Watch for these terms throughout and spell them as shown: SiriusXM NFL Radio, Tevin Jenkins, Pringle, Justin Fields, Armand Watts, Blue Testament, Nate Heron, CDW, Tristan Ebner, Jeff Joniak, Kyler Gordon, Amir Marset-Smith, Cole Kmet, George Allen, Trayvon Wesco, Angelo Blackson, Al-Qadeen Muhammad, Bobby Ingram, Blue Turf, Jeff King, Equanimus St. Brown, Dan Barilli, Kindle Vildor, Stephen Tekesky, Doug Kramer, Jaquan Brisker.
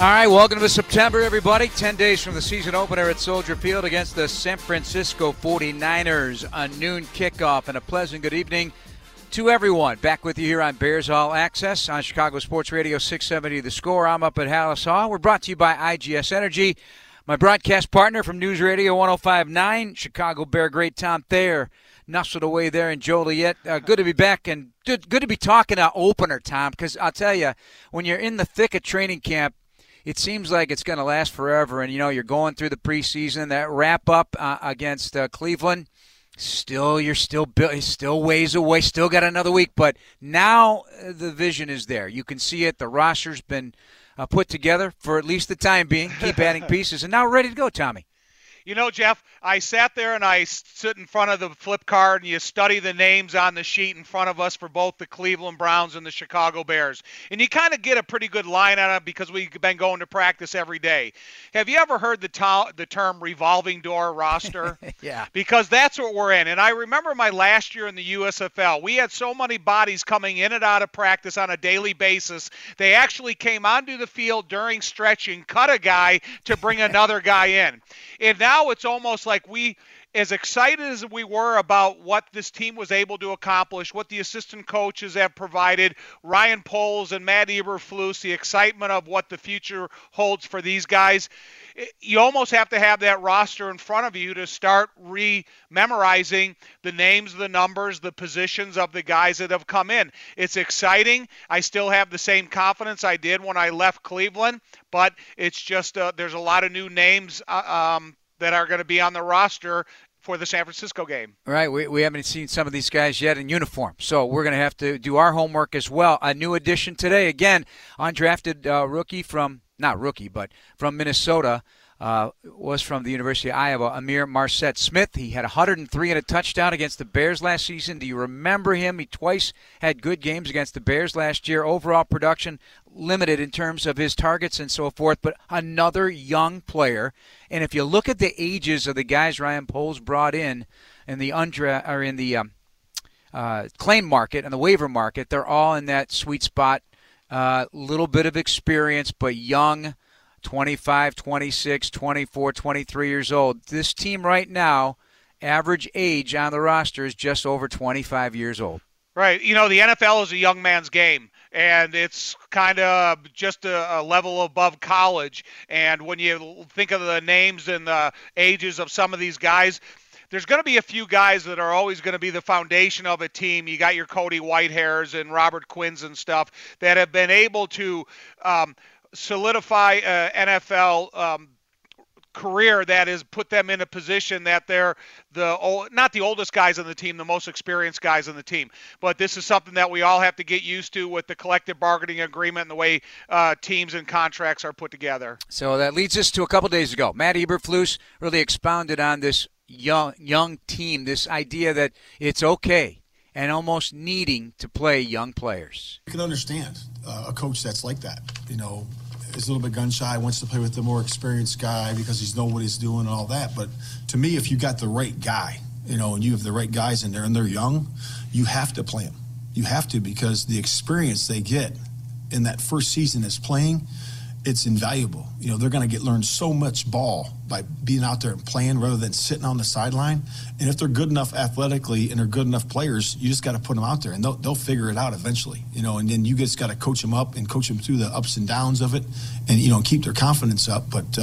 All right, welcome to September, everybody. 10 days from the season opener at Soldier Field against the San Francisco 49ers. A noon kickoff and a pleasant good evening to everyone. Back with you here on Bears All Access on Chicago Sports Radio 670 The Score. I'm up at Halas Hall. We're brought to you by IGS Energy. My broadcast partner from News Radio 105.9, Chicago Bear great Tom Thayer, nestled away there in Joliet. Good to be back and good to be talking opener, Tom, because I'll tell you, when you're in the thick of training camp, it seems like it's going to last forever, and, you know, you're going through the preseason. That wrap-up against Cleveland, still ways away, still got another week. But now the vision is there. You can see it. The roster's been put together for at least the time being. Keep adding pieces. And now we're ready to go, Tommy. You know, Jeff, I sat there and I sit in front of the flip card and you study the names on the sheet in front of us for both the Cleveland Browns and the Chicago Bears. And you kind of get a pretty good line on it because we've been going to practice every day. Have you ever heard the term revolving door roster? Yeah. Because that's what we're in. And I remember my last year in the USFL, we had so many bodies coming in and out of practice on a daily basis. They actually came onto the field during stretching, cut a guy to bring another guy in. And now it's almost like as excited as we were about what this team was able to accomplish, what the assistant coaches have provided, Ryan Poles and Matt Eberflus, the excitement of what the future holds for these guys, you almost have to have that roster in front of you to start re-memorizing the names, the numbers, the positions of the guys that have come in. It's exciting. I still have the same confidence I did when I left Cleveland, but it's just there's a lot of new names that are going to be on the roster for the San Francisco game. All right, we haven't seen some of these guys yet in uniform, so we're going to have to do our homework as well. A new addition today, again, undrafted rookie from Minnesota, was from the University of Iowa, Amir Marset-Smith. He had 103 and a touchdown against the Bears last season. Do you remember him? He twice had good games against the Bears last year. Overall production limited in terms of his targets and so forth, but another young player. And if you look at the ages of the guys Ryan Poles brought in the claim market and the waiver market, they're all in that sweet spot. Little bit of experience, but young, 25, 26, 24, 23 years old. This team right now, average age on the roster is just over 25 years old. Right. You know, the NFL is a young man's game. And it's kind of just a level above college. And when you think of the names and the ages of some of these guys, there's going to be a few guys that are always going to be the foundation of a team. You got your Cody Whitehairs and Robert Quinns and stuff that have been able to solidify NFL career that has put them in a position that they're not the oldest guys on the team, the most experienced guys on the team. But this is something that we all have to get used to with the collective bargaining agreement and the way teams and contracts are put together. So that leads us to a couple days ago. Matt Eberflus really expounded on this young team, this idea that it's okay and almost needing to play young players. You can understand a coach that's like that, you know, is a little bit gun-shy, wants to play with the more experienced guy because he's know what he's doing and all that. But to me, if you got the right guy, you know, and you have the right guys in there and they're young, you have to play them. You have to, because the experience they get in that first season as playing, it's invaluable. You know, they're going to learn so much ball by being out there and playing rather than sitting on the sideline. And if they're good enough athletically and they're good enough players, you just got to put them out there and they'll figure it out eventually, you know, and then you just got to coach them up and coach them through the ups and downs of it and, you know, keep their confidence up. But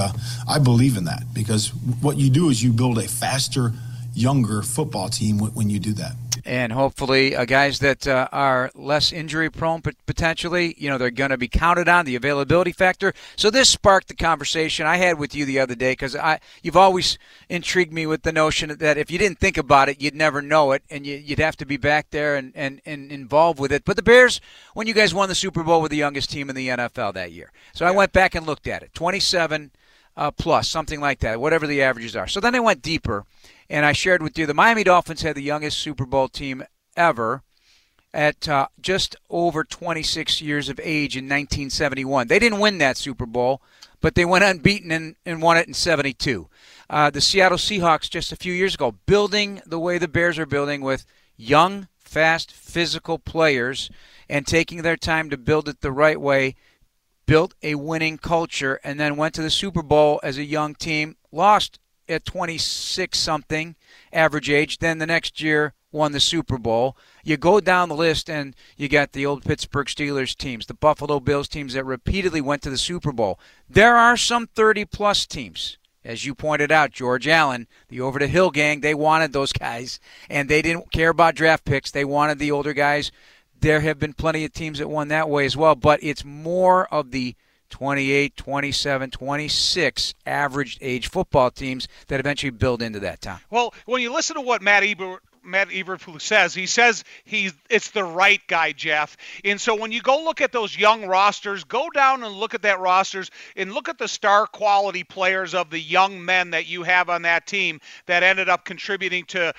I believe in that, because what you do is you build a faster, younger football team when you do that. And hopefully guys that are less injury-prone potentially, you know, they're going to be counted on, the availability factor. So this sparked the conversation I had with you the other day, because you've always intrigued me with the notion that if you didn't think about it, you'd never know it, and you'd have to be back there and involved with it. But the Bears, when you guys won the Super Bowl, were the youngest team in the NFL that year. So yeah. I went back and looked at it. 27 plus, something like that, whatever the averages are. So then I went deeper, and I shared with you the Miami Dolphins had the youngest Super Bowl team ever at just over 26 years of age in 1971. They didn't win that Super Bowl, but they went unbeaten and won it in 72. The Seattle Seahawks just a few years ago, building the way the Bears are building with young, fast, physical players and taking their time to build it the right way, built a winning culture, and then went to the Super Bowl as a young team, lost at 26-something average age, then the next year won the Super Bowl. You go down the list, and you got the old Pittsburgh Steelers teams, the Buffalo Bills teams that repeatedly went to the Super Bowl. There are some 30-plus teams. As you pointed out, George Allen, the Over the Hill gang, they wanted those guys, and they didn't care about draft picks. They wanted the older guys. There have been plenty of teams that won that way as well, but it's more of the 28, 27, 26 average age football teams that eventually build into that time. Well, when you listen to what Matt Eberflus says, he says it's the right guy, Jeff. And so when you go look at those young rosters, go down and look at that rosters and look at the star quality players of the young men that you have on that team that ended up contributing to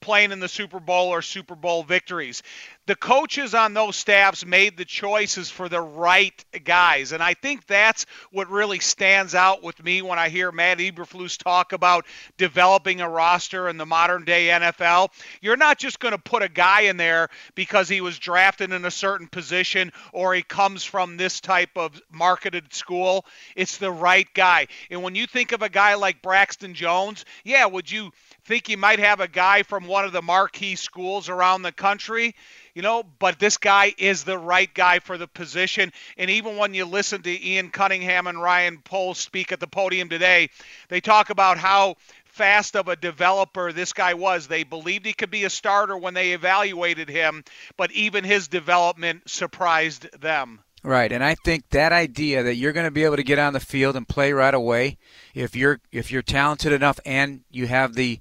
playing in the Super Bowl or Super Bowl victories. The coaches on those staffs made the choices for the right guys, and I think that's what really stands out with me when I hear Matt Eberflus talk about developing a roster in the modern-day NFL. You're not just going to put a guy in there because he was drafted in a certain position or he comes from this type of marketed school. It's the right guy. And when you think of a guy like Braxton Jones, yeah, would you think you might have a guy from one of the marquee schools around the country, you know, but this guy is the right guy for the position. And even when you listen to Ian Cunningham and Ryan Poles speak at the podium today, they talk about how fast of a developer this guy was. They believed he could be a starter when they evaluated him, but even his development surprised them. Right, and I think that idea that you're going to be able to get on the field and play right away if you're talented enough and you have the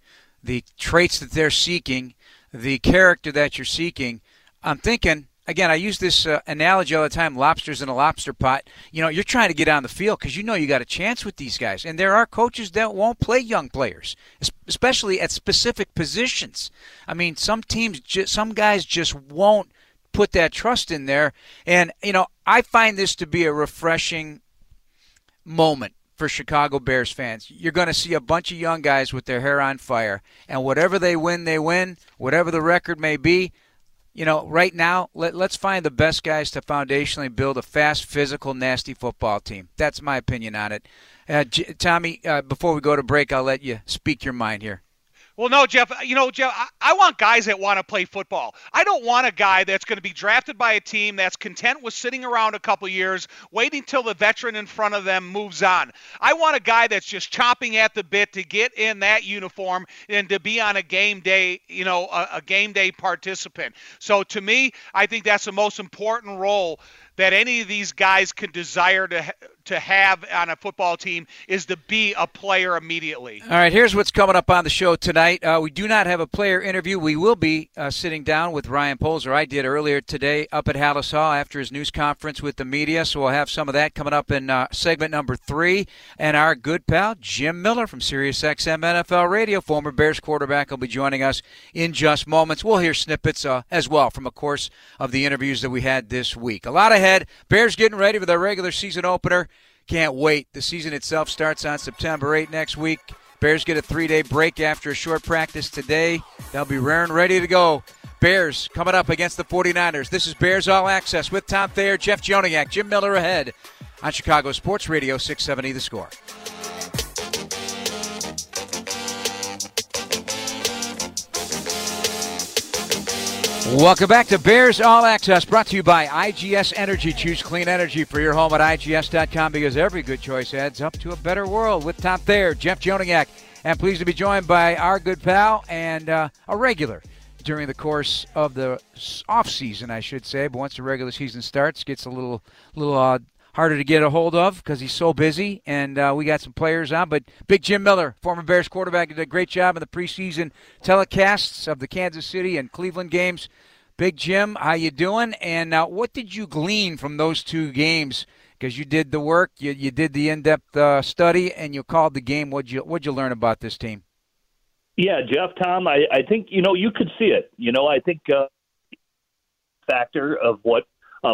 traits that they're seeking, the character that you're seeking. I'm thinking, again, I use this analogy all the time, lobsters in a lobster pot. You know, you're trying to get on the field because you know you got a chance with these guys. And there are coaches that won't play young players, especially at specific positions. I mean, some teams, some guys just won't put that trust in there. And, you know, I find this to be a refreshing moment for Chicago Bears fans. You're going to see a bunch of young guys with their hair on fire. And whatever they win, whatever the record may be, you know, right now, let's find the best guys to foundationally build a fast, physical, nasty football team. That's my opinion on it. Tommy, before we go to break, I'll let you speak your mind here. Well, no, Jeff, you know, I want guys that want to play football. I don't want a guy that's going to be drafted by a team that's content with sitting around a couple years, waiting till the veteran in front of them moves on. I want a guy that's just chomping at the bit to get in that uniform and to be on a game day, you know, a game day participant. So to me, I think that's the most important role that any of these guys could desire to have on a football team is to be a player immediately. All right, here's what's coming up on the show tonight. We do not have a player interview. We will be sitting down with Ryan Poles, or I did earlier today, up at Halas Hall after his news conference with the media, so we'll have some of that coming up in segment number 3. And our good pal, Jim Miller from SiriusXM NFL Radio, former Bears quarterback, will be joining us in just moments. We'll hear snippets as well from, of course, of the interviews that we had this week. A lot ahead. Bears getting ready for their regular season opener. Can't wait. The season itself starts on September 8 next week. Bears get a 3-day break after a short practice today. They'll be raring, ready to go. Bears coming up against the 49ers. This is Bears All Access with Tom Thayer, Jeff Joniak, Jim Miller ahead on Chicago Sports Radio 670 The Score. Welcome back to Bears All Access, brought to you by IGS Energy. Choose clean energy for your home at IGS.com because every good choice adds up to a better world. With Tom Thayer, Jeff Joniak, and pleased to be joined by our good pal and a regular during the course of the offseason, I should say. But once the regular season starts, gets a little harder to get a hold of because he's so busy, and we got some players on. But Big Jim Miller, former Bears quarterback, did a great job in the preseason telecasts of the Kansas City and Cleveland games. Big Jim, how you doing? And what did you glean from those two games because you did the work, you did the in-depth study, and you called the game. What'd you learn about this team? Yeah, Jeff, Tom, I think, you could see it. I think factor of what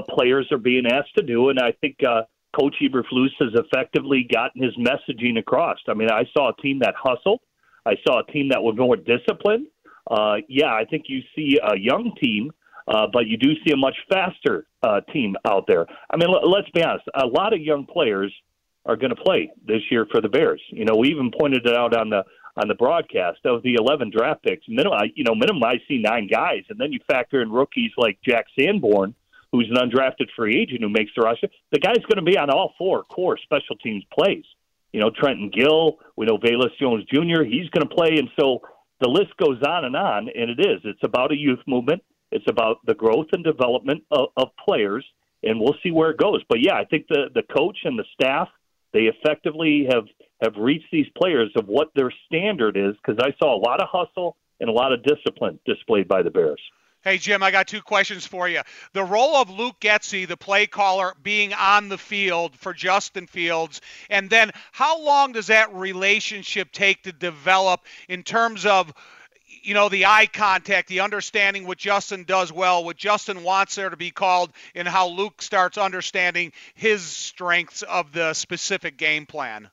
players are being asked to do, and I think Coach Eberflus has effectively gotten his messaging across. I mean, I saw a team that hustled. I saw a team that was more disciplined. I think you see a young team, but you do see a much faster team out there. I mean, let's be honest. A lot of young players are going to play this year for the Bears. We even pointed it out on the broadcast. Of the 11 draft picks, minimum I see 9 guys, and then you factor in rookies like Jack Sanborn, who's an undrafted free agent who makes the roster. The guy's going to be on all 4 core special teams plays. Trenton Gill, we know Velus Jones Jr., he's going to play, and so the list goes on, and it is. It's about a youth movement. It's about the growth and development of players, and we'll see where it goes. But, yeah, I think the coach and the staff, they effectively have reached these players of what their standard is, because I saw a lot of hustle and a lot of discipline displayed by the Bears. Hey, Jim, I got 2 questions for you. The role of Luke Getsey, the play caller, being on the field for Justin Fields, and then how long does that relationship take to develop in terms of, the eye contact, the understanding what Justin does well, what Justin wants there to be called, and how Luke starts understanding his strengths of the specific game plan?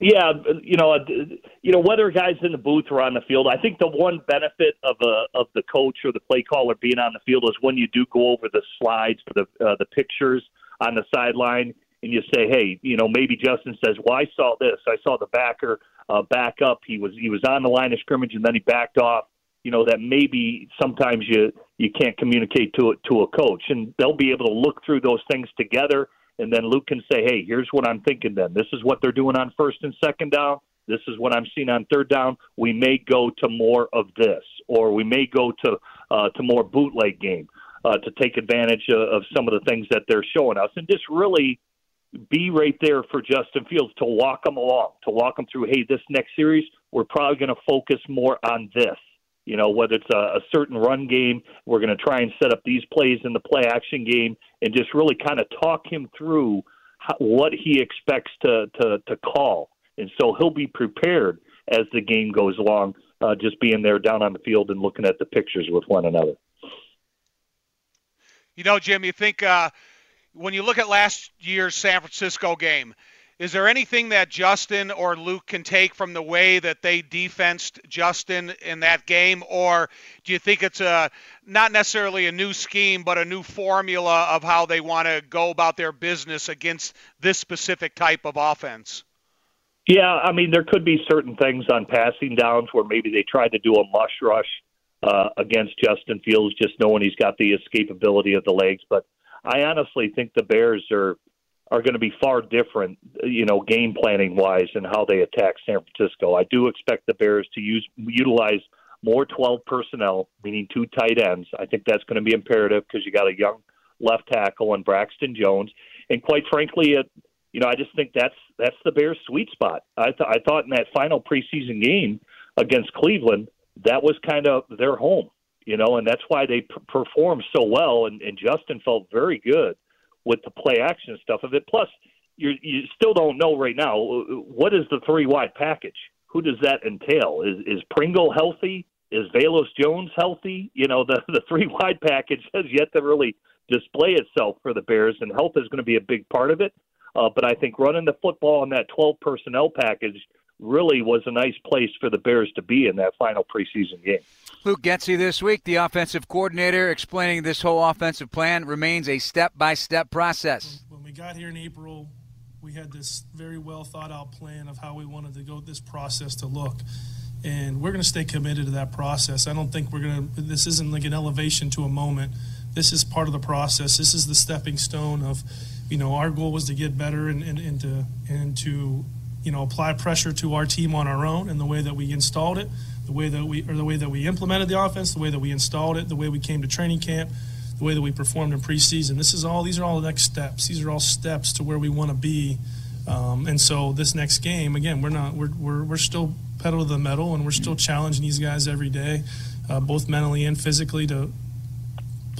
Yeah, whether a guy's in the booth or on the field, I think the one benefit of the coach or the play caller being on the field is when you do go over the slides for the pictures on the sideline, and you say, hey, maybe Justin says, well, I saw this. I saw the backer back up. He was on the line of scrimmage, and then he backed off. That maybe sometimes you can't communicate to a coach, and they'll be able to look through those things together. And then Luke can say, hey, here's what I'm thinking then. This is what they're doing on first and second down. This is what I'm seeing on third down. We may go to more of this, or we may go to more bootleg game to take advantage of some of the things that they're showing us. And just really be right there for Justin Fields to walk them along, to walk them through, hey, this next series, we're probably going to focus more on this. Whether it's a certain run game, we're going to try and set up these plays in the play-action game and just really kind of talk him through what he expects to call. And so he'll be prepared as the game goes along, just being there down on the field and looking at the pictures with one another. Jim, you think when you look at last year's San Francisco game, is there anything that Justin or Luke can take from the way that they defensed Justin in that game? Or do you think it's not necessarily a new scheme, but a new formula of how they want to go about their business against this specific type of offense? Yeah, I mean, there could be certain things on passing downs where maybe they tried to do a mush rush against Justin Fields, just knowing he's got the escapability of the legs. But I honestly think the Bears are going to be far different, game planning wise, and how they attack San Francisco. I do expect the Bears to utilize more 12 personnel, meaning 2 tight ends. I think that's going to be imperative because you got a young left tackle and Braxton Jones. And quite frankly, I just think that's the Bears' sweet spot. I thought in that final preseason game against Cleveland, that was kind of their home, and that's why they performed so well. And Justin felt very good with the play-action stuff of it. Plus, you still don't know right now, what is the 3-wide package? Who does that entail? Is Pringle healthy? Is Velus Jones healthy? The 3-wide package has yet to really display itself for the Bears, and health is going to be a big part of it. But I think running the football in that 12 personnel package really was a nice place for the Bears to be in that final preseason game. Luke Getsey this week, the offensive coordinator, explaining this whole offensive plan remains a step-by-step process. When we got here in April, we had this very well-thought-out plan of how we wanted to go this process to look. And we're going to stay committed to that process. I don't think this isn't like an elevation to a moment. This is part of the process. This is the stepping stone of, our goal was to get better and to apply pressure to our team on our own, and the way that we installed it, the way that we implemented the offense, the way that we installed it, the way we came to training camp, the way that we performed in preseason. These are all the next steps. These are all steps to where we want to be. And so this next game, again, we're still pedal to the metal, and we're still challenging these guys every day, both mentally and physically, to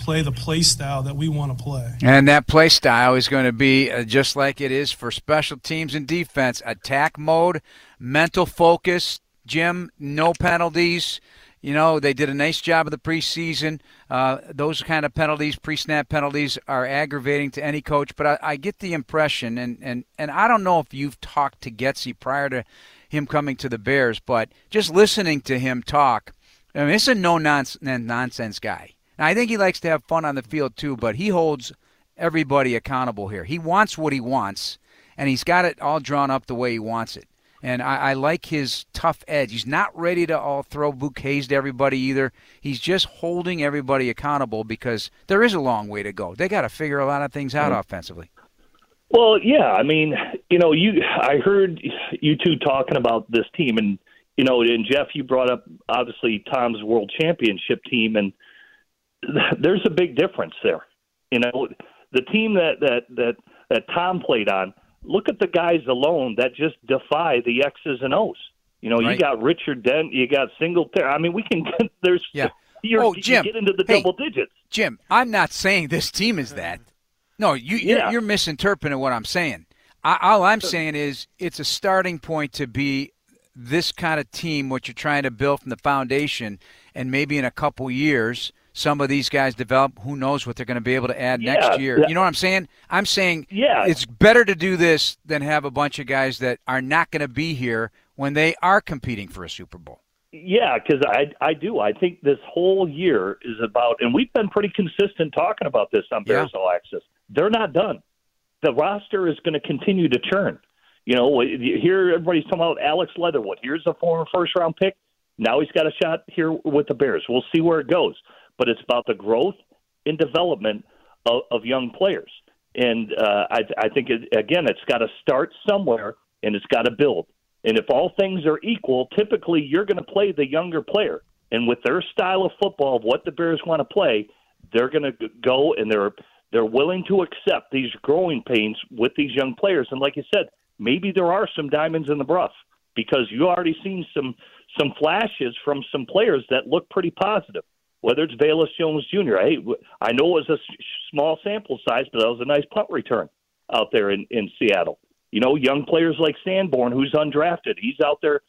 play the play style that we want to play. And that play style is going to be just like it is for special teams and defense. Attack mode, mental focus, Jim, no penalties. You know, they did a nice job of the preseason. Those kind of penalties, pre-snap penalties, are aggravating to any coach. But I get the impression, and I don't know if you've talked to Getsey prior to him coming to the Bears, but just listening to him talk, I mean, it's a no-nonsense guy. And I think he likes to have fun on the field too, but he holds everybody accountable here. He wants what he wants, and he's got it all drawn up the way he wants it. And I like his tough edge. He's not ready to all throw bouquets to everybody either. He's just holding everybody accountable because there is a long way to go. They got to figure a lot of things out offensively. Well, yeah. I mean, you know, I heard you two talking about this team. And, you know, and Jeff, you brought up, obviously, Tom's World Championship team. And there's a big difference there. You know, the team that Tom played on, look at the guys alone that just defy the X's and O's. You know, right. You got Richard Dent, you got Singletary. I mean, we can get there's yeah. Jim, you get into the double digits. Jim, I'm not saying this team is that. No, you're misinterpreting what I'm saying. All I'm saying is it's a starting point to be this kind of team, what you're trying to build from the foundation, and maybe in a couple years some of these guys develop. Who knows what they're going to be able to add next year? Yeah. You know what I'm saying? I'm saying it's better to do this than have a bunch of guys that are not going to be here when they are competing for a Super Bowl. Yeah, because I do. I think this whole year is about, and we've been pretty consistent talking about this on Bears All Access. They're not done. The roster is going to continue to churn. You know, here everybody's talking about Alex Leatherwood. Here's a former first-round pick. Now he's got a shot here with the Bears. We'll see where it goes. But it's about the growth and development of young players. And I think, again, it's got to start somewhere, and it's got to build. And if all things are equal, typically you're going to play the younger player. And with their style of football, of what the Bears want to play, they're going to go and they're willing to accept these growing pains with these young players. And like you said, maybe there are some diamonds in the rough because you already seen some flashes from some players that look pretty positive. Whether it's Velus Jones Jr., I know it was a small sample size, but that was a nice punt return out there in Seattle. You know, young players like Sanborn, who's undrafted, he's out there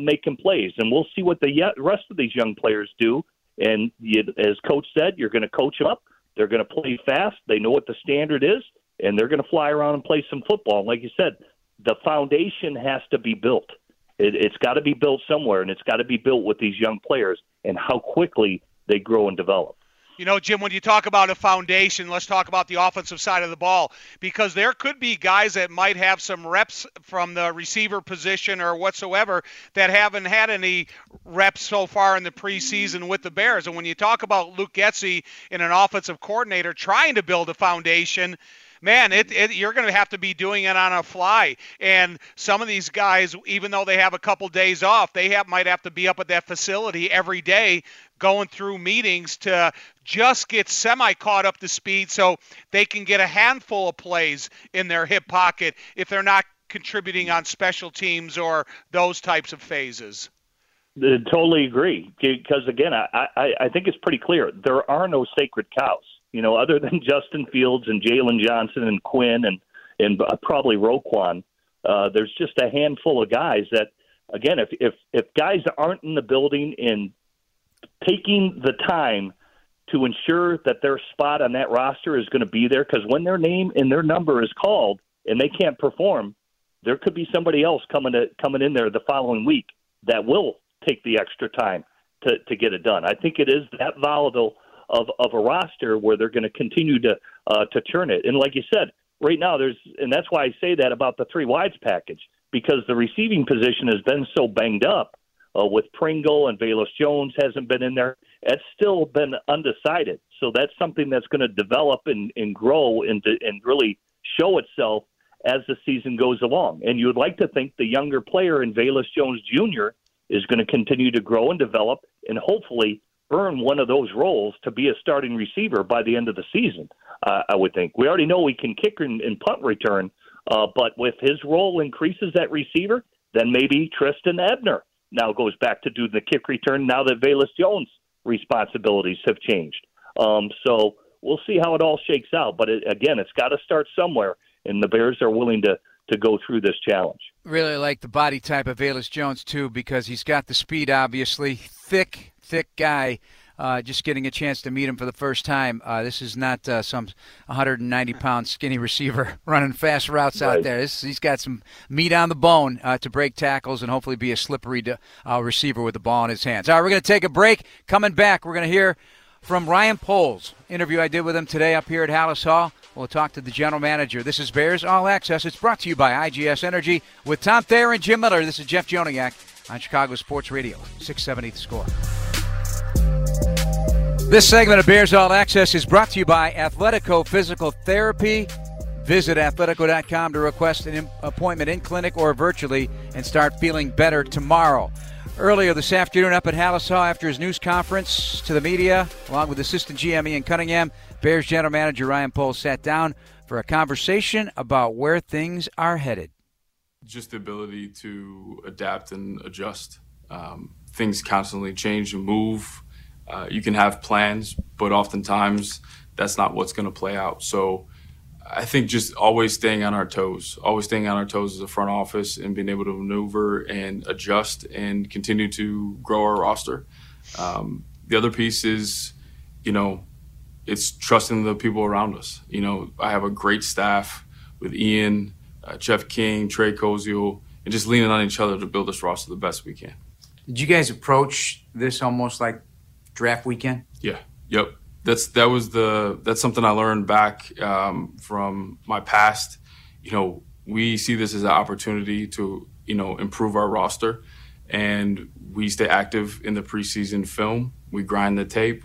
making plays. And we'll see what the rest of these young players do. And as Coach said, you're going to coach them up. They're going to play fast. They know what the standard is, and they're going to fly around and play some football. And like you said, the foundation has to be built. It's got to be built somewhere, and it's got to be built with these young players and how quickly they grow and develop. You know, Jim, when you talk about a foundation, let's talk about the offensive side of the ball, because there could be guys that might have some reps from the receiver position or whatsoever that haven't had any reps so far in the preseason with the Bears. And when you talk about Luke Getsey and an offensive coordinator trying to build a foundation, man, you're going to have to be doing it on a fly. And some of these guys, even though they have a couple days off, they might have to be up at that facility every day going through meetings to just get semi-caught up to speed so they can get a handful of plays in their hip pocket if they're not contributing on special teams or those types of phases. I totally agree because, again, I think it's pretty clear. There are no sacred cows. You know, other than Justin Fields and Jaylon Johnson and Quinn and probably Roquan, there's just a handful of guys that, again, if guys aren't in the building and taking the time to ensure that their spot on that roster is going to be there, because when their name and their number is called and they can't perform, there could be somebody else coming in there the following week that will take the extra time to get it done. I think it is that volatile of a roster where they're going to continue to churn it. And like you said, right now and that's why I say that about the three wides package, because the receiving position has been so banged up with Pringle, and Velus Jones hasn't been in there. It's still been undecided. So that's something that's going to develop and grow and really show itself as the season goes along. And you would like to think the younger player in Velus Jones Jr. is going to continue to grow and develop and hopefully earn one of those roles to be a starting receiver by the end of the season, I would think. We already know he can kick and punt return, but if his role increases at receiver, then maybe Tristan Ebner now goes back to do the kick return now that Velus Jones' responsibilities have changed. So we'll see how it all shakes out. But it, again, it's got to start somewhere, and the Bears are willing to go through this challenge. Really like the body type of Velus Jones, too, because he's got the speed, obviously. Thick, thick guy. Just getting a chance to meet him for the first time. This is not some 190-pound skinny receiver running fast routes out there. He's got some meat on the bone to break tackles and hopefully be a slippery receiver with the ball in his hands. All right, we're going to take a break. Coming back, we're going to hear from Ryan Poles. Interview I did with him today up here at Halas Hall. We'll talk to the general manager. This is Bears All Access. It's brought to you by IGS Energy with Tom Thayer and Jim Miller. This is Jeff Joniak on Chicago Sports Radio 670 The Score. This segment of Bears All Access is brought to you by Athletico Physical Therapy. Visit athletico.com to request an appointment in clinic or virtually and start feeling better tomorrow. Earlier this afternoon up at Halas Hall after his news conference to the media, along with assistant GM Ian Cunningham, Bears general manager Ryan Poles sat down for a conversation about where things are headed. Just the ability to adapt and adjust. Things constantly change and move. You can have plans, but oftentimes that's not what's going to play out. So I think just always staying on our toes as a front office and being able to maneuver and adjust and continue to grow our roster. The other piece is, it's trusting the people around us. I have a great staff with Ian, Jeff King, Trey Koziel, and just leaning on each other to build this roster the best we can. Did you guys approach this almost like draft weekend? Yeah. Yep. That's something I learned back from my past. We see this as an opportunity to, improve our roster, and we stay active in the preseason film. We grind the tape.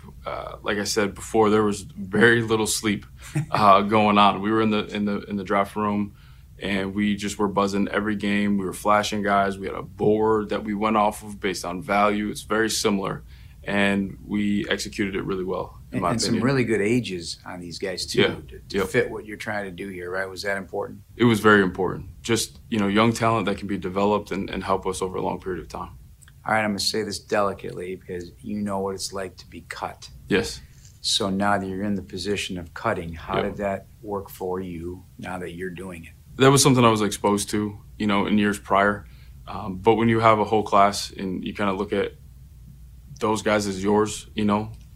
Like I said before, there was very little sleep going on. We were in the draft room, and we just were buzzing every game. We were flashing guys. We had a board that we went off of based on value. It's very similar. And we executed it really well, in my opinion. And some really good ages on these guys, too, to fit what you're trying to do here, right? Was that important? It was very important. Just, young talent that can be developed and help us over a long period of time. All right, I'm going to say this delicately because you know what it's like to be cut. Yes. So now that you're in the position of cutting, how did that work for you now that you're doing it? That was something I was exposed to, in years prior. But when you have a whole class and you kind of look at those guys is yours,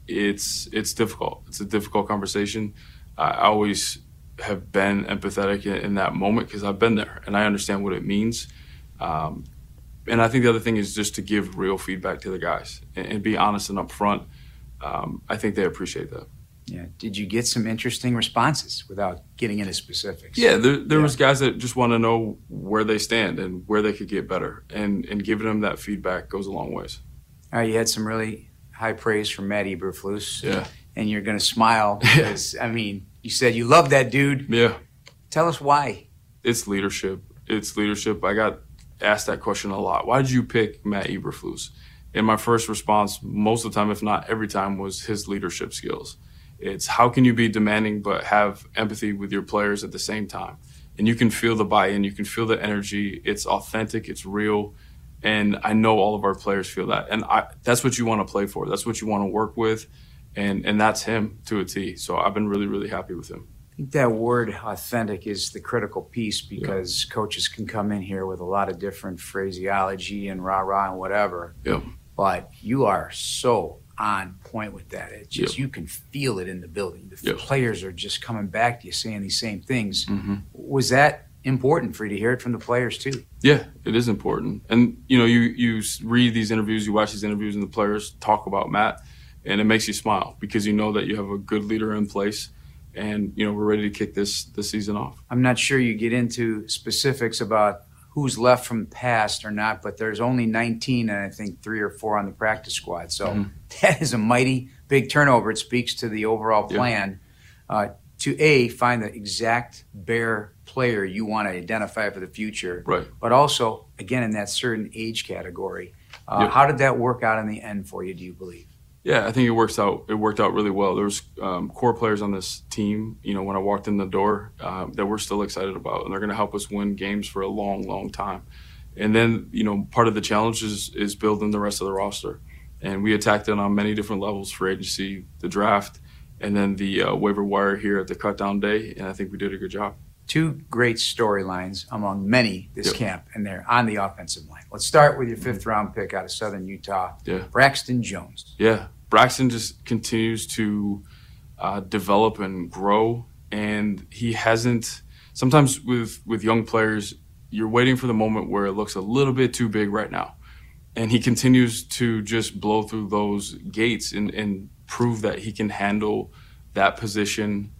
it's difficult. It's a difficult conversation. I always have been empathetic in that moment because I've been there and I understand what it means. And I think the other thing is just to give real feedback to the guys and be honest and upfront. I think they appreciate that. Yeah. Did you get some interesting responses without getting into specifics? Yeah, there was guys that just want to know where they stand and where they could get better. And giving them that feedback goes a long ways. You had some really high praise from Matt Eberflus. Yeah. And you're going to smile because, you said you love that dude. Yeah. Tell us why. It's leadership. I got asked that question a lot. Why did you pick Matt Eberflus? And my first response most of the time, if not every time, was his leadership skills. It's how can you be demanding but have empathy with your players at the same time? And you can feel the buy-in. You can feel the energy. It's authentic. It's real. And I know all of our players feel that. And that's what you want to play for. That's what you want to work with. And that's him to a T. So I've been really, really happy with him. I think that word authentic is the critical piece because coaches can come in here with a lot of different phraseology and rah-rah and whatever. Yep. But you are so on point with that. It's just you can feel it in the building. The players are just coming back to you saying these same things. Mm-hmm. Was that important for you to hear it from the players too? Yeah, it is important. And you read these interviews, you watch these interviews, and the players talk about Matt, and it makes you smile because you know that you have a good leader in place, and we're ready to kick this season off. I'm not sure you get into specifics about who's left from the past or not, but there's only 19, and I think 3 or 4 on the practice squad. So that is a mighty big turnover. It speaks to the overall plan. To find the exact Bear player you want to identify for the future, right? But also, again, in that certain age category, how did that work out in the end for you? Do you believe? Yeah, I think it worked out really well. There's core players on this team. When I walked in the door, that we're still excited about, and they're going to help us win games for a long, long time. And then, part of the challenge is building the rest of the roster, and we attacked it on many different levels: free agency, the draft. and then the waiver wire here at the cutdown day, and I think we did a good job. Two great storylines among many this camp, and they're on the offensive line. Let's start with your fifth-round pick out of Southern Utah, Braxton Jones. Yeah, Braxton just continues to develop and grow, and he hasn't – sometimes with young players, you're waiting for the moment where it looks a little bit too big right now, and he continues to just blow through those gates and prove that he can handle that position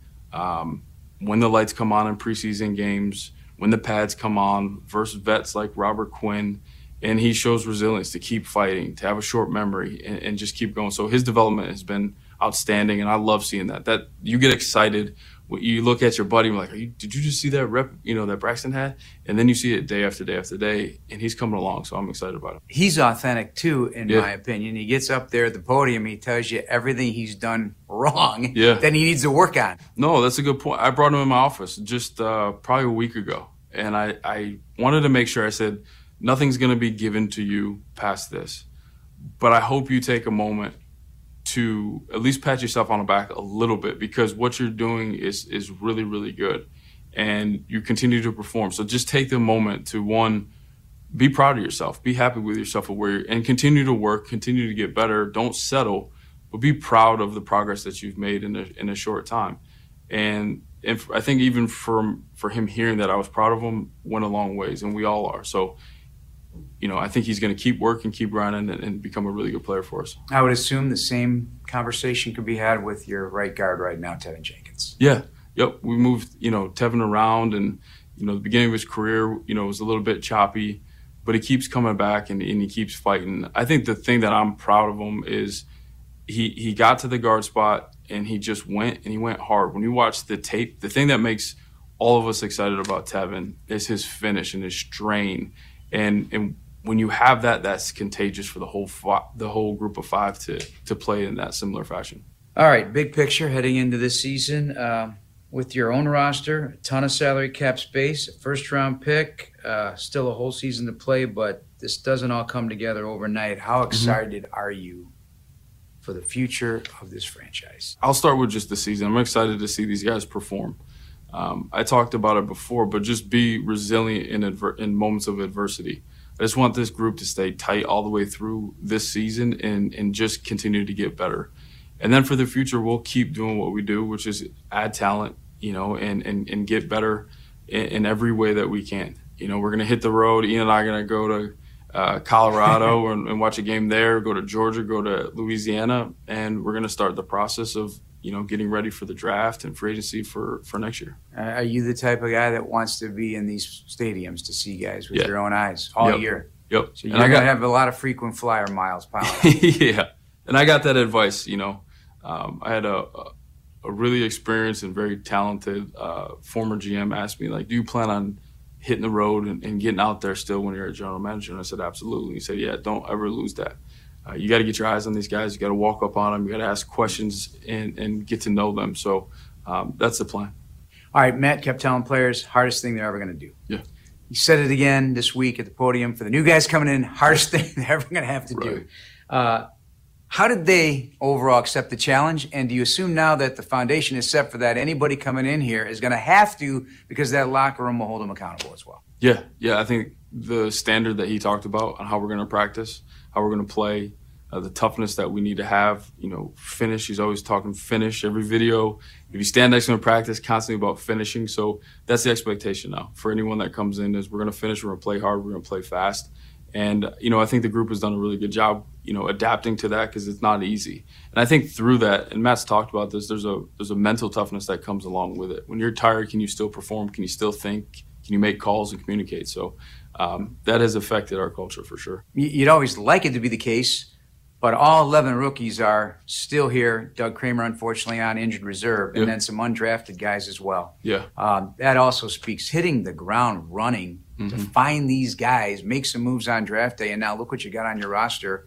when the lights come on in preseason games, when the pads come on, versus vets like Robert Quinn, and he shows resilience to keep fighting, to have a short memory, and just keep going. So his development has been outstanding, and I love seeing that. That you get excited when you look at your buddy and like, did you just see that rep, you know, that Braxton had? And then you see it day after day after day, and he's coming along, so I'm excited about him. He's authentic too, in my opinion. He gets up there at the podium, he tells you everything he's done wrong that he needs to work on. No, that's a good point. I brought him in my office just probably a week ago, and I wanted to make sure. I said, nothing's going to be given to you past this, but I hope you take a moment to at least pat yourself on the back a little bit, because what you're doing is really, really good, and you continue to perform. So just take the moment to, one, be proud of yourself, be happy with yourself, and continue to work, continue to get better. Don't settle, but be proud of the progress that you've made in a short time. And I think even for him, hearing that I was proud of him went a long ways, and we all are. So, you know, I think he's going to keep working, keep grinding, and become a really good player for us. I would assume the same conversation could be had with your right guard right now, Tevin Jenkins. Yeah. Yep. We moved, you know, Tevin around, and, you know, the beginning of his career, you know, was a little bit choppy, but he keeps coming back and he keeps fighting. I think the thing that I'm proud of him is he got to the guard spot and he just went, and he went hard. When you watch the tape, the thing that makes all of us excited about Tevin is his finish and his strain. And when you have that, that's contagious for the whole group of five to play in that similar fashion. All right, big picture heading into this season with your own roster, a ton of salary cap space, a first-round pick, still a whole season to play, but this doesn't all come together overnight. How excited are you for the future of this franchise? I'll start with just the season. I'm excited to see these guys perform. I talked about it before, but just be resilient in moments of adversity. I just want this group to stay tight all the way through this season and just continue to get better. And then for the future, we'll keep doing what we do, which is add talent, you know, and get better in every way that we can. You know, we're going to hit the road. Ian and I are going to go to Colorado and watch a game there, go to Georgia, go to Louisiana, and we're going to start the process of, you know, getting ready for the draft and free agency for next year. Are you the type of guy that wants to be in these stadiums to see guys with your own eyes all year? Yep. So you're going to have a lot of frequent flyer miles, pal. Yeah. And I got that advice, you know. I had a really experienced and very talented former GM ask me, like, do you plan on hitting the road and getting out there still when you're a general manager? And I said, absolutely. He said, yeah, don't ever lose that. You got to get your eyes on these guys. You got to walk up on them. You got to ask questions and get to know them. So that's the plan. All right, Matt kept telling players, hardest thing they're ever going to do. Yeah. He said it again this week at the podium for the new guys coming in, hardest thing they're ever going to have to do. How did they overall accept the challenge? And do you assume now that the foundation is set for that, anybody coming in here is going to have to, because that locker room will hold them accountable as well? Yeah. I think the standard that he talked about on how we're going to practice, how we're going to play, the toughness that we need to have, you know, finish. He's always talking finish every video. If you stand next to him in practice, constantly about finishing. So that's the expectation now for anyone that comes in is we're going to finish, we're going to play hard, we're going to play fast. And, you know, I think the group has done a really good job, you know, adapting to that because it's not easy. And I think through that, and Matt's talked about this, there's a mental toughness that comes along with it. When you're tired, can you still perform? Can you still think? Can you make calls and communicate? So that has affected our culture for sure. You'd always like it to be the case, but all 11 rookies are still here. Doug Kramer, unfortunately, on injured reserve, and then some undrafted guys as well. Yeah. That also speaks hitting the ground running to find these guys, make some moves on draft day, and now look what you got on your roster,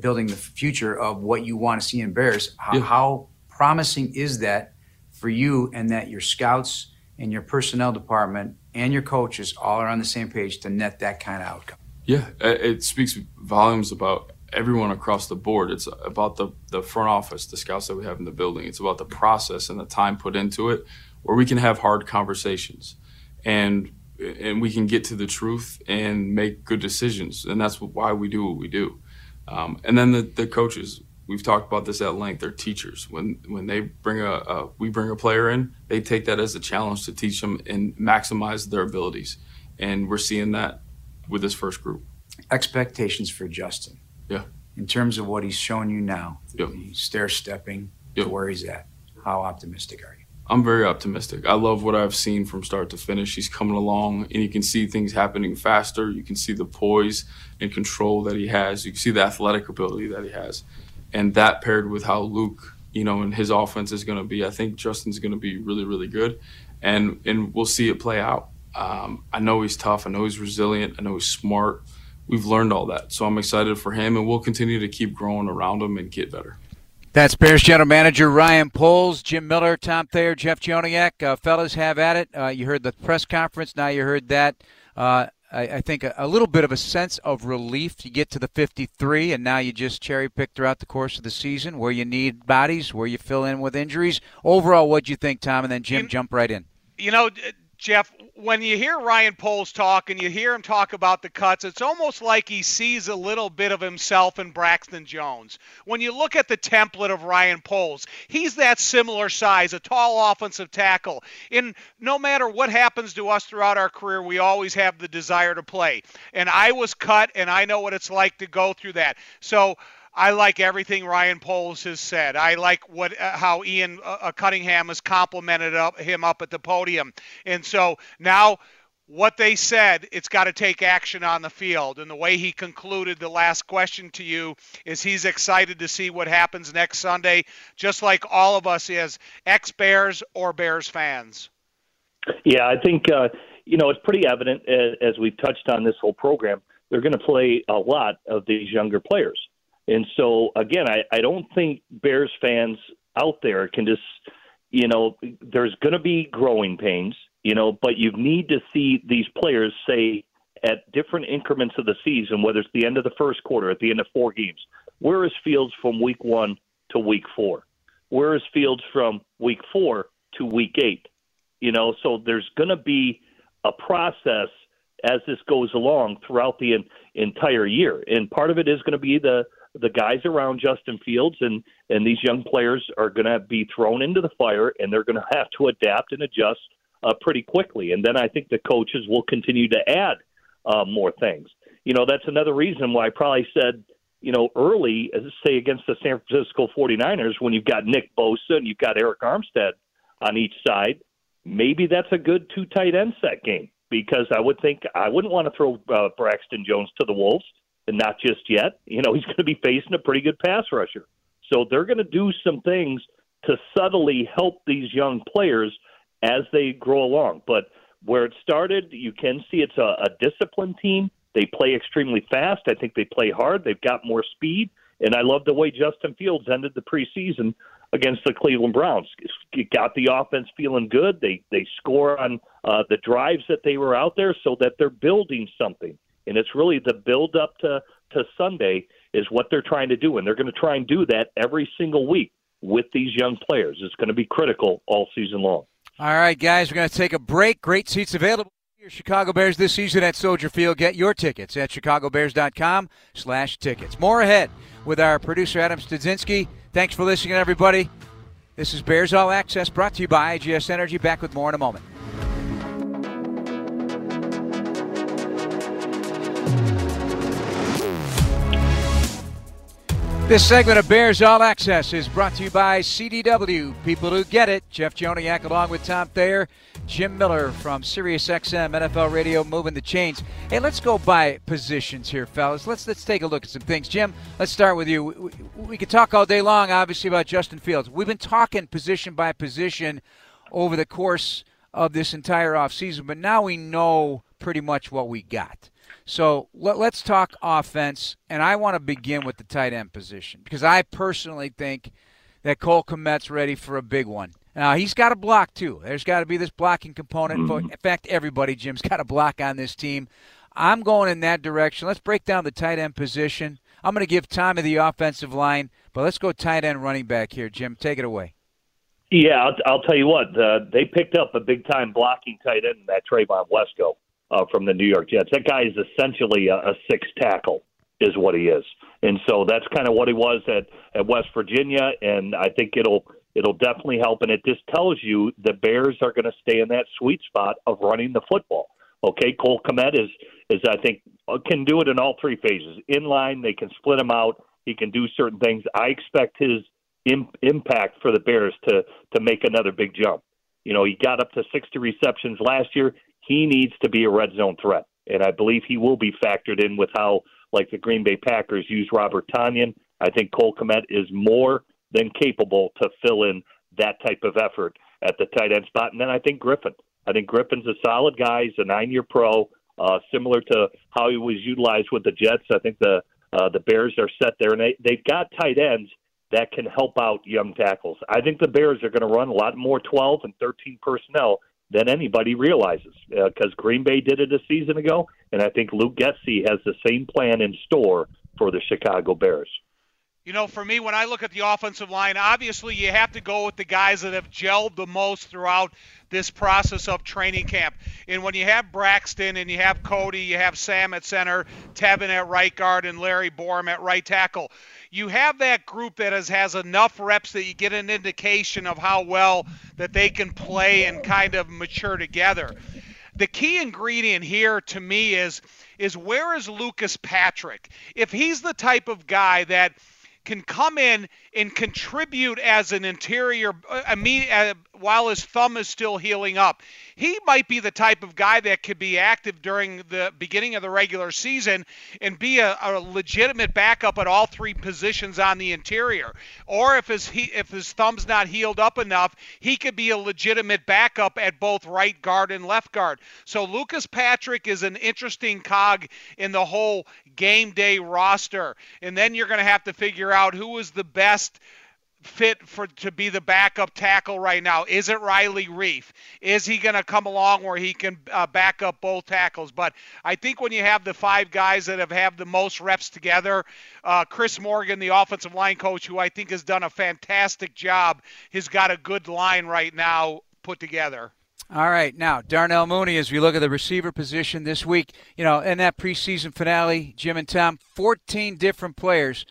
building the future of what you want to see in Bears. How promising is that for you, and that your scouts and your personnel department and your coaches all are on the same page to net that kind of outcome? Yeah, it speaks volumes about everyone across the board. It's about the front office, the scouts that we have in the building. It's about the process and the time put into it, where we can have hard conversations and we can get to the truth and make good decisions. And that's why we do what we do. And then the coaches, we've talked about this at length, they're teachers. When they bring we bring a player in, they take that as a challenge to teach them and maximize their abilities. And we're seeing that with this first group. Expectations for Justin. Yeah. In terms of what he's shown you now, yep. He's stair-stepping yep. to where he's at. How optimistic are you? I'm very optimistic. I love what I've seen from start to finish. He's coming along, and you can see things happening faster. You can see the poise and control that he has. You can see the athletic ability that he has. And that paired with how Luke, and his offense is going to be, I think Justin's going to be really, really good. And we'll see it play out. I know he's tough. I know he's resilient. I know he's smart. We've learned all that. So I'm excited for him, and we'll continue to keep growing around him and get better. That's Bears General Manager Ryan Poles, Jim Miller, Tom Thayer, Jeff Joniak. Fellas, have at it. You heard the press conference. Now you heard that. I think a little bit of a sense of relief to get to the 53, and now you just cherry-pick throughout the course of the season where you need bodies, where you fill in with injuries. Overall, what do you think, Tom? And then Jim, jump right in. Jeff, when you hear Ryan Poles talk and you hear him talk about the cuts, it's almost like he sees a little bit of himself in Braxton Jones. When you look at the template of Ryan Poles, he's that similar size, a tall offensive tackle. And no matter what happens to us throughout our career, we always have the desire to play. And I was cut, and I know what it's like to go through that. So I like everything Ryan Poles has said. I like how Ian Cunningham has complimented him up at the podium. And so now what they said, it's got to take action on the field. And the way he concluded the last question to you is he's excited to see what happens next Sunday, just like all of us as ex-Bears or Bears fans. Yeah, I think, it's pretty evident as we've touched on this whole program, they're going to play a lot of these younger players. And so, again, I don't think Bears fans out there can just, there's going to be growing pains, but you need to see these players say at different increments of the season, whether it's the end of the first quarter, at the end of four games, where is Fields from week 1 to week 4? Where is Fields from week 4 to week 8? So there's going to be a process as this goes along throughout the entire year. And part of it is going to be the guys around Justin Fields and these young players are going to be thrown into the fire, and they're going to have to adapt and adjust pretty quickly. And then I think the coaches will continue to add more things. That's another reason why I probably said, early, say against the San Francisco 49ers, when you've got Nick Bosa and you've got Eric Armstead on each side, maybe that's a good two tight end set game, because I wouldn't want to throw Braxton Jones to the wolves. And not just yet. He's going to be facing a pretty good pass rusher. So they're going to do some things to subtly help these young players as they grow along. But where it started, you can see it's a disciplined team. They play extremely fast. I think they play hard. They've got more speed. And I love the way Justin Fields ended the preseason against the Cleveland Browns. It got the offense feeling good. They score on the drives that they were out there, so that they're building something. And it's really the build-up to Sunday is what they're trying to do, and they're going to try and do that every single week with these young players. It's going to be critical all season long. All right, guys, we're going to take a break. Great seats available here, Chicago Bears this season at Soldier Field. Get your tickets at chicagobears.com/tickets. More ahead with our producer, Adam Studzinski. Thanks for listening, everybody. This is Bears All Access, brought to you by IGS Energy. Back with more in a moment. This segment of Bears All Access is brought to you by CDW, people who get it. Jeff Joniak along with Tom Thayer, Jim Miller from SiriusXM NFL Radio, moving the chains. Hey, let's go by positions here, fellas. Let's take a look at some things. Jim, let's start with you. We could talk all day long, obviously, about Justin Fields. We've been talking position by position over the course of this entire offseason, but now we know pretty much what we got. So let's talk offense, and I want to begin with the tight end position, because I personally think that Cole Kmet's ready for a big one. Now, he's got to block, too. There's got to be this blocking component. In fact, everybody, Jim's got to block on this team. I'm going in that direction. Let's break down the tight end position. I'm going to give time to the offensive line, but let's go tight end, running back here. Jim, take it away. Yeah, I'll tell you what. They picked up a big-time blocking tight end, that Trayvon Wesco from the New York Jets. That guy is essentially a sixth tackle is what he is. And so that's kind of what he was at West Virginia, and I think it'll definitely help. And it just tells you the Bears are going to stay in that sweet spot of running the football. Okay, Cole Kmet is I think, can do it in all three phases. In line, they can split him out. He can do certain things. I expect his impact for the Bears to make another big jump. You know, he got up to 60 receptions last year. He needs to be a red zone threat, and I believe he will be factored in with how, like the Green Bay Packers, use Robert Tonyan. I think Cole Kmet is more than capable to fill in that type of effort at the tight end spot. And then I think Griffin. I think Griffin's a solid guy. He's a 9-year pro, similar to how he was utilized with the Jets. I think the Bears are set there, and they've got tight ends that can help out young tackles. I think the Bears are going to run a lot more 12 and 13 personnel than anybody realizes, because Green Bay did it a season ago, and I think Luke Getsey has the same plan in store for the Chicago Bears. You know, for me, when I look at the offensive line, obviously you have to go with the guys that have gelled the most throughout this process of training camp. And when you have Braxton and you have Cody, you have Sam at center, Tevin at right guard, and Larry Borum at right tackle, you have that group that has enough reps that you get an indication of how well that they can play and kind of mature together. The key ingredient here to me is where is Lucas Patrick? If he's the type of guy that can come in and contribute as an interior while his thumb is still healing up. He might be the type of guy that could be active during the beginning of the regular season and be a legitimate backup at all three positions on the interior. Or if his thumb's not healed up enough, he could be a legitimate backup at both right guard and left guard. So Lucas Patrick is an interesting cog in the whole game day roster. And then you're going to have to figure out who is the best fit to be the backup tackle right now. Is it Riley Reef? Is he going to come along where he can back up both tackles? But I think when you have the five guys that have the most reps together, Chris Morgan, the offensive line coach, who I think has done a fantastic job, has got a good line right now put together. All right, now, Darnell Mooney, as we look at the receiver position this week, you know, in that preseason finale, Jim and Tom, 14 different players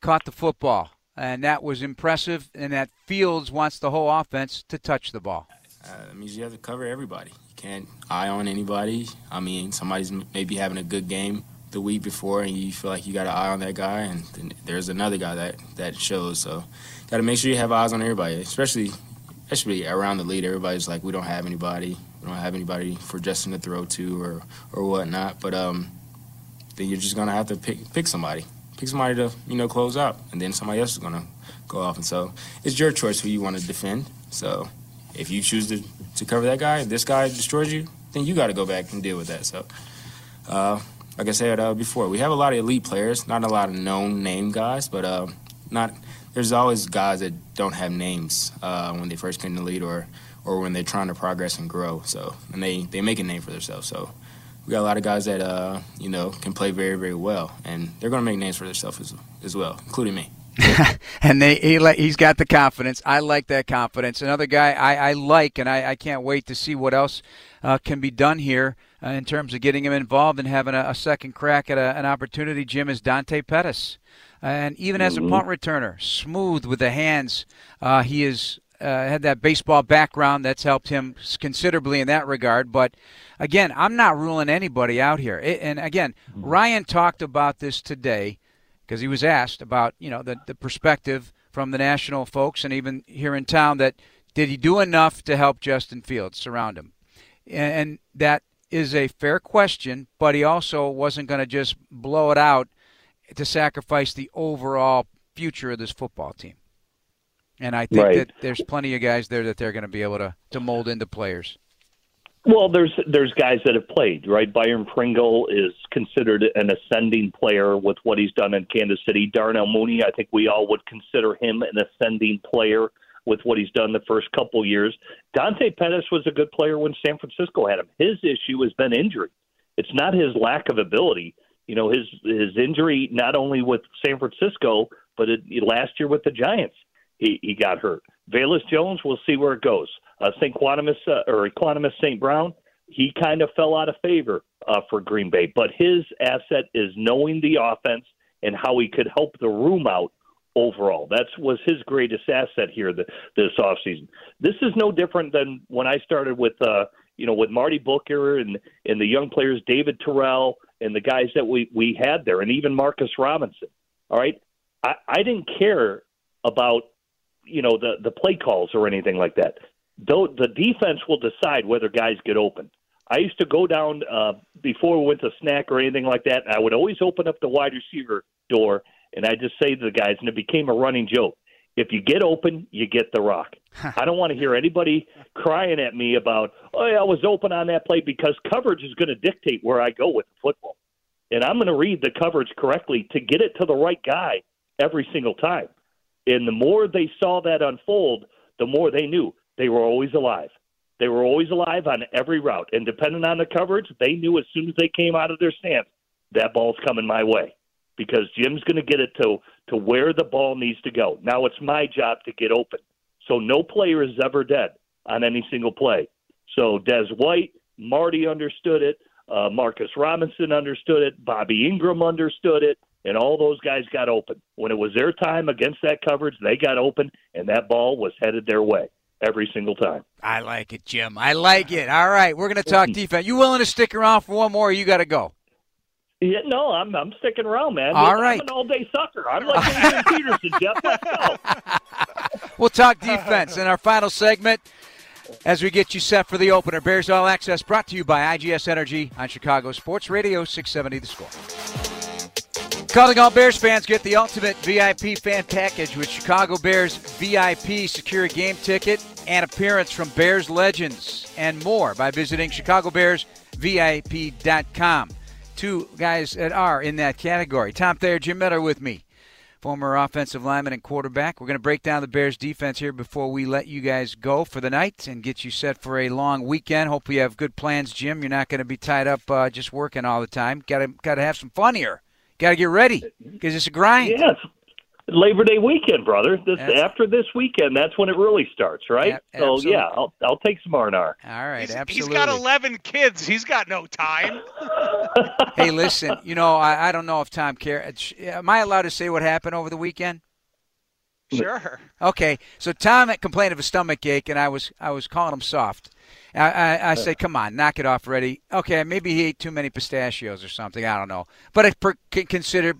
caught the football. And that was impressive, and that Fields wants the whole offense to touch the ball. That means you have to cover everybody. You can't eye on anybody. I mean, somebody's maybe having a good game the week before, and you feel like you got to eye on that guy, and then there's another guy that shows. So got to make sure you have eyes on everybody, especially around the league. Everybody's like, we don't have anybody. We don't have anybody for Justin to throw to or whatnot. But then you're just going to have to pick somebody. Pick somebody to, you know, close out, and then somebody else is going to go off. And so it's your choice who you want to defend. So if you choose to cover that guy, if this guy destroys you, then you got to go back and deal with that. So like I said before, we have a lot of elite players, not a lot of known name guys, but there's always guys that don't have names when they first came to the league or when they're trying to progress and grow. So and they make a name for themselves. So we got a lot of guys that, you know, can play very, very well, and they're going to make names for themselves as well, including me. And he's got the confidence. I like that confidence. Another guy I like, and I can't wait to see what else can be done here in terms of getting him involved and having a second crack at an opportunity, Jim, is Dante Pettis. And even as a punt returner, smooth with the hands, he is – had that baseball background that's helped him considerably in that regard. But, again, I'm not ruling anybody out here. And, again, Ryan talked about this today because he was asked about, you know, the perspective from the national folks and even here in town that did he do enough to help Justin Fields surround him? And that is a fair question, but he also wasn't going to just blow it out to sacrifice the overall future of this football team. And I think that there's plenty of guys there that they're going to be able to mold into players. Well, there's guys that have played, right? Byron Pringle is considered an ascending player with what he's done in Kansas City. Darnell Mooney, I think we all would consider him an ascending player with what he's done the first couple years. Dante Pettis was a good player when San Francisco had him. His issue has been injury. It's not his lack of ability. you know, his injury, not only with San Francisco, but last year with the Giants, he got hurt. Velus Jones, we'll see where it goes. Equanimus St. Brown, he kind of fell out of favor for Green Bay. But his asset is knowing the offense and how he could help the room out overall. That was his greatest asset here this offseason. This is no different than when I started with Marty Booker and the young players, David Terrell, and the guys that we had there, and even Marcus Robinson. All right? I didn't care about, the play calls or anything like that. Though the defense will decide whether guys get open. I used to go down before we went to snack or anything like that, and I would always open up the wide receiver door, and I just say to the guys, and it became a running joke, if you get open, you get the rock. I don't want to hear anybody crying at me about, I was open on that play, because coverage is going to dictate where I go with the football. And I'm going to read the coverage correctly to get it to the right guy every single time. And the more they saw that unfold, the more they knew they were always alive. They were always alive on every route. And depending on the coverage, they knew as soon as they came out of their stance, that ball's coming my way, because Jim's going to get it to where the ball needs to go. Now it's my job to get open. So no player is ever dead on any single play. So Des White, Marty understood it. Marcus Robinson understood it. Bobby Ingram understood it. And all those guys got open. When it was their time against that coverage, they got open, and that ball was headed their way every single time. I like it, Jim. I like it. All right, we're going to talk defense. You willing to stick around for one more, or you got to go? Yeah, no, I'm sticking around, man. All right. I'm an all-day sucker. I'm like Adrian Peterson, Jeff, myself. We'll talk defense in our final segment as we get you set for the opener. Bears All Access brought to you by IGS Energy on Chicago Sports Radio 670 The Score. Calling all Bears fans, get the ultimate VIP fan package with Chicago Bears VIP. Secure a game ticket and appearance from Bears legends and more by visiting chicagobearsvip.com. Two guys that are in that category. Tom Thayer, Jim Miller with me, former offensive lineman and quarterback. We're going to break down the Bears defense here before we let you guys go for the night and get you set for a long weekend. Hopefully you have good plans, Jim. You're not going to be tied up just working all the time. Got to have some fun here. Got to get ready because it's a grind. Yes. Labor Day weekend, brother. After this weekend, that's when it really starts, right? Absolutely. So, yeah, I'll take some R&R. All right, absolutely. He's got 11 kids. He's got no time. Hey, listen, I don't know if Tom cares. Am I allowed to say what happened over the weekend? Sure. Okay, so Tom complained of a stomach ache, and I was calling him soft. I said, come on, knock it off already. Okay, maybe he ate too many pistachios or something. I don't know. But I continue.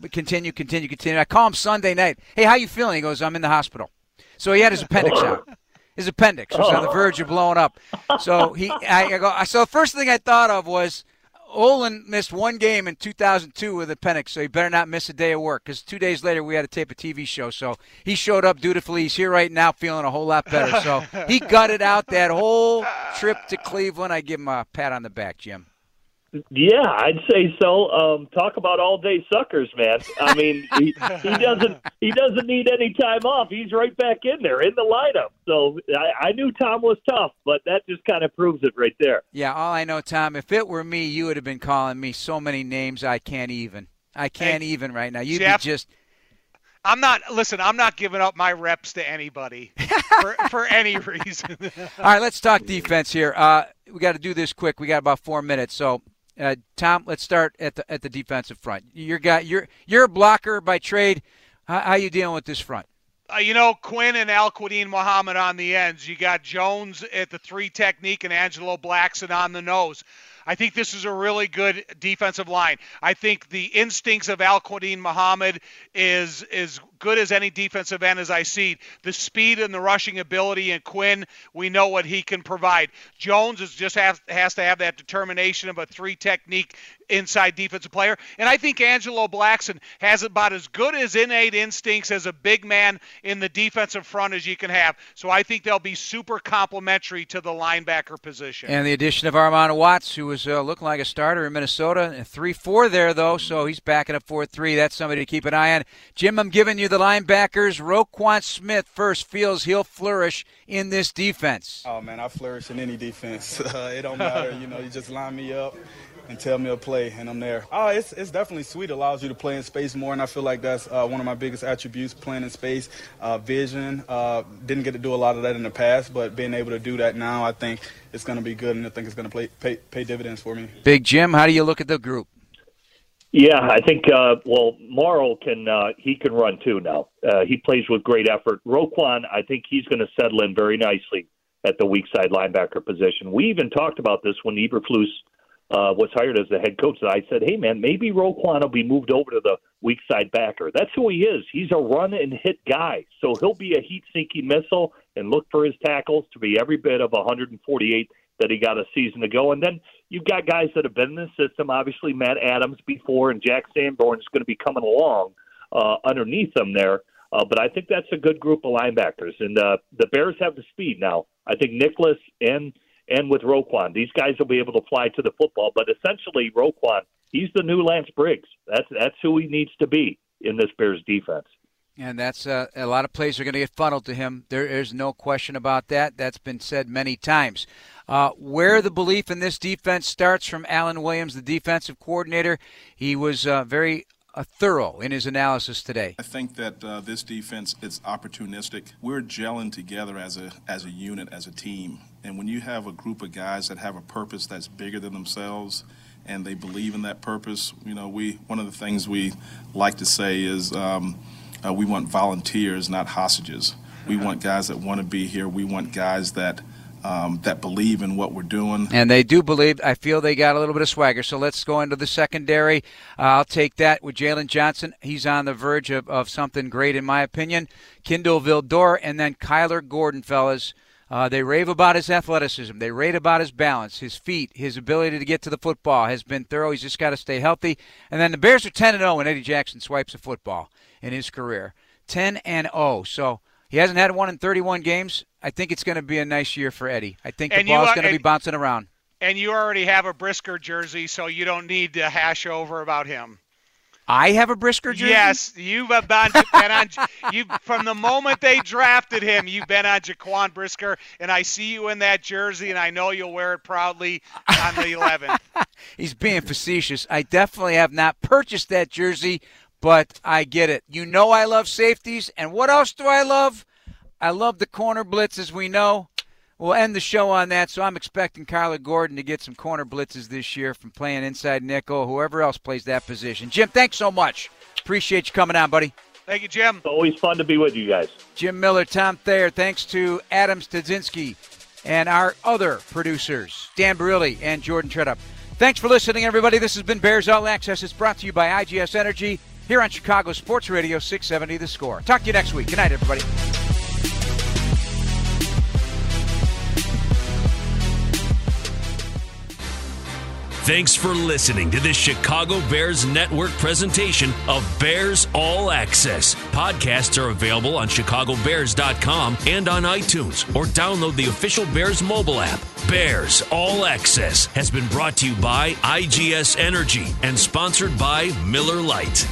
I call him Sunday night. Hey, how you feeling? He goes, I'm in the hospital. So he had his appendix out. His appendix was on the verge of blowing up. So So the first thing I thought of was Olin missed one game in 2002 with appendix, so he better not miss a day of work, because 2 days later we had to tape a TV show. So he showed up dutifully. He's here right now feeling a whole lot better. So he gutted out that whole trip to Cleveland. I give him a pat on the back, Jim. Yeah, I'd say so. Talk about all-day suckers, man. I mean, he doesn't need any time off. He's right back in there in the lineup. So I knew Tom was tough, but that just kind of proves it right there. Yeah, all I know, Tom, if it were me, you would have been calling me so many names I can't even right now. You'd Jeff, be just – I'm not giving up my reps to anybody for any reason. All right, let's talk defense here. We got to do this quick. We got about 4 minutes, so – Tom, let's start at the defensive front. You're a blocker by trade. How are you dealing with this front? Quinn and Al-Qadeen Muhammad on the ends. You got Jones at the 3 technique and Angelo Blackson on the nose. I think this is a really good defensive line. I think the instincts of Al-Qadeen Muhammad is as good as any defensive end as I see. The speed and the rushing ability in Quinn, we know what he can provide. Jones has to have that determination of a 3 technique inside defensive player. And I think Angelo Blackson has about as good as innate instincts as a big man in the defensive front as you can have. So I think they'll be super complementary to the linebacker position. And the addition of Armand Watts, who was looking like a starter in Minnesota. 3-4 there, though, so he's backing up 4-3. That's somebody to keep an eye on. Jim, I'm giving you the linebackers. Roquan Smith first. Feels he'll flourish in this defense. Oh, man, I flourish in any defense. It don't matter. You just line me up. and tell me a play, and I'm there. Oh, it's definitely sweet. It allows you to play in space more, and I feel like that's one of my biggest attributes, playing in space, vision. Didn't get to do a lot of that in the past, but being able to do that now, I think it's going to be good, and I think it's going to pay dividends for me. Big Jim, how do you look at the group? Yeah, I think, Morrow he can run too now. He plays with great effort. Roquan, I think he's going to settle in very nicely at the weak side linebacker position. We even talked about this when Eberflus was hired as the head coach. And I said, hey, man, maybe Roquan will be moved over to the weak side backer. That's who he is. He's a run and hit guy. So he'll be a heat-seeking missile and look for his tackles to be every bit of 148 that he got a season ago. And then you've got guys that have been in the system. Obviously, Matt Adams before, and Jack Sanborn is going to be coming along underneath them there. But I think that's a good group of linebackers. And the Bears have the speed now. I think Nicholas and with Roquan, these guys will be able to fly to the football. But essentially, Roquan, he's the new Lance Briggs. That's who he needs to be in this Bears defense. And that's a lot of plays are going to get funneled to him. There is no question about that. That's been said many times. Where the belief in this defense starts from Alan Williams, the defensive coordinator. He was very thorough in his analysis today. I think that this defense, it's opportunistic. We're gelling together as a unit, as a team. And when you have a group of guys that have a purpose that's bigger than themselves, and they believe in that purpose, you know, one of the things we like to say is we want volunteers, not hostages. We want guys that want to be here. We want guys that believe in what we're doing. And they do believe. I feel they got a little bit of swagger. So let's go into the secondary. I'll take that with Jaylon Johnson. He's on the verge of something great, in my opinion. Kindle Vildor and then Kyler Gordon, fellas. They rave about his athleticism. They rave about his balance, his feet, his ability to get to the football has been thorough. He's just got to stay healthy. And then the Bears are 10-0 when Eddie Jackson swipes a football in his career. 10-0. So he hasn't had one in 31 games. I think it's going to be a nice year for Eddie. I think the ball's going to be bouncing around. And you already have a Brisker jersey, so you don't need to hash over about him. I have a Brisker jersey? Yes. You've been on – from the moment they drafted him, you've been on Jaquan Brisker, and I see you in that jersey, and I know you'll wear it proudly on the 11th. He's being facetious. I definitely have not purchased that jersey, but I get it. You know I love safeties, and what else do I love? I love the corner blitz, as we know. We'll end the show on that, so I'm expecting Kyler Gordon to get some corner blitzes this year from playing inside nickel, whoever else plays that position. Jim, thanks so much. Appreciate you coming on, buddy. Thank you, Jim. It's always fun to be with you guys. Jim Miller, Tom Thayer, thanks to Adam Stadzinski and our other producers, Dan Barilli and Jordan Treadup. Thanks for listening, everybody. This has been Bears All Access. It's brought to you by IGS Energy here on Chicago Sports Radio 670 The Score. Talk to you next week. Good night, everybody. Thanks for listening to this Chicago Bears Network presentation of Bears All Access. Podcasts are available on chicagobears.com and on iTunes, or download the official Bears mobile app. Bears All Access has been brought to you by IGS Energy and sponsored by Miller Lite.